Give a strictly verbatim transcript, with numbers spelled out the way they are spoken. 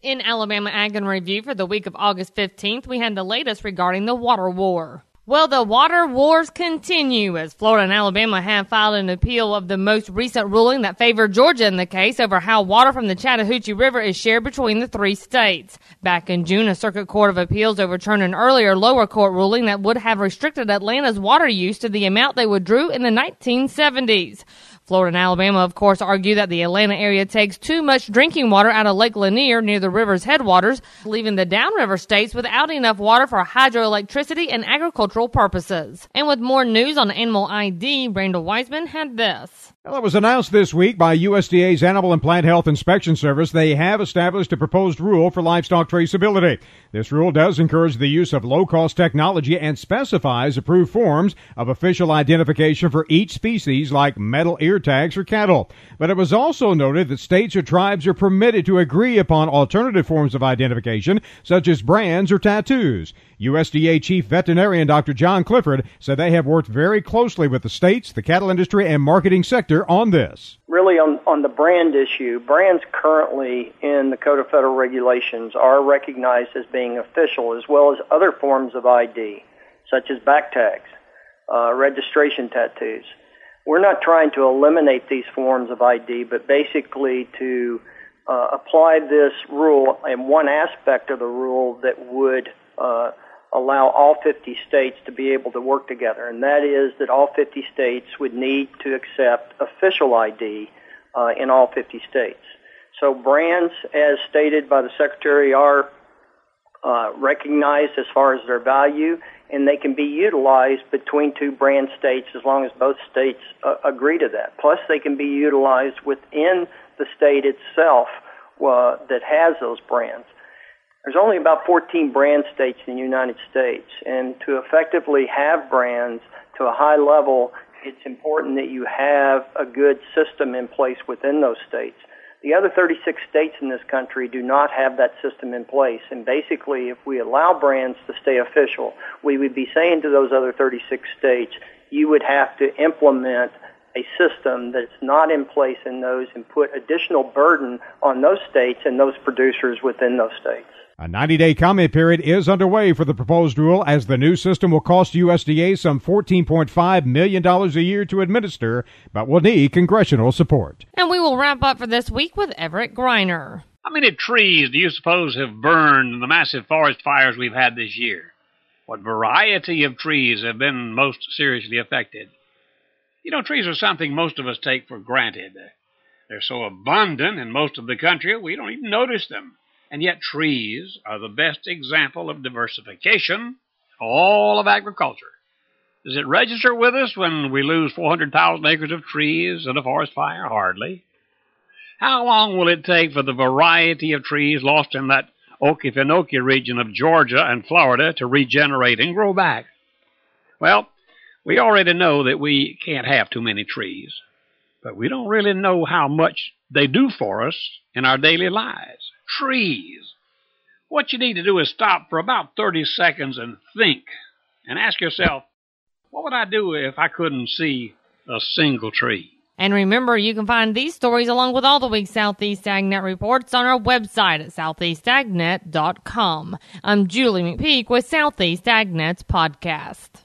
In Alabama Ag in Review for the week of August fifteenth, we had the latest regarding the water war. Well, the water wars continue as Florida and Alabama have filed an appeal of the most recent ruling that favored Georgia in the case over how water from the Chattahoochee River is shared between the three states. Back in June, a Circuit Court of Appeals overturned an earlier lower court ruling that would have restricted Atlanta's water use to the amount they withdrew in the nineteen seventies. Florida and Alabama, of course, argue that the Atlanta area takes too much drinking water out of Lake Lanier near the river's headwaters, leaving the downriver states without enough water for hydroelectricity and agricultural purposes. And with more news on Animal I D, Brandel Wiseman had this. Well, it was announced this week by U S D A's Animal and Plant Health Inspection Service they have established a proposed rule for livestock traceability. This rule does encourage the use of low-cost technology and specifies approved forms of official identification for each species like metal ear tags for cattle. But it was also noted that states or tribes are permitted to agree upon alternative forms of identification, such as brands or tattoos. U S D A Chief Veterinarian Doctor John Clifford said they have worked very closely with the states, the cattle industry, and marketing sector on this. Really on, on the brand issue, brands currently in the Code of Federal Regulations are recognized as being official, as well as other forms of I D, such as back tags, uh, registration tattoos. We're not trying to eliminate these forms of I D, but basically to uh, apply this rule and one aspect of the rule that would uh, allow all fifty states to be able to work together, and that is that all fifty states would need to accept official I D uh, in all fifty states. So brands, as stated by the Secretary, are uh, recognized as far as their value, and they can be utilized between two brand states as long as both states uh, agree to that. Plus, they can be utilized within the state itself uh, that has those brands. There's only about fourteen brand states in the United States, and to effectively have brands to a high level, it's important that you have a good system in place within those states. The other thirty-six states in this country do not have that system in place, and basically if we allow brands to stay official, we would be saying to those other thirty-six states, you would have to implement a system that's not in place in those and put additional burden on those states and those producers within those states. A ninety-day comment period is underway for the proposed rule, as the new system will cost U S D A some fourteen point five million dollars a year to administer, but will need congressional support. And we will wrap up for this week with Everett Greiner. How many trees do you suppose have burned in the massive forest fires we've had this year? What variety of trees have been most seriously affected? You know, trees are something most of us take for granted. They're so abundant in most of the country, we don't even notice them. And yet trees are the best example of diversification, all of agriculture. Does it register with us when we lose four hundred thousand acres of trees in a forest fire? Hardly. How long will it take for the variety of trees lost in that Okefenokee region of Georgia and Florida to regenerate and grow back? Well, we already know that we can't have too many trees, but we don't really know how much they do for us in our daily lives. Trees. What you need to do is stop for about thirty seconds and think and ask yourself, what would I do if I couldn't see a single tree? And remember, you can find these stories along with all the week's Southeast AgNet reports on our website at southeast agnet dot com. I'm Julie McPeak with Southeast AgNet's podcast.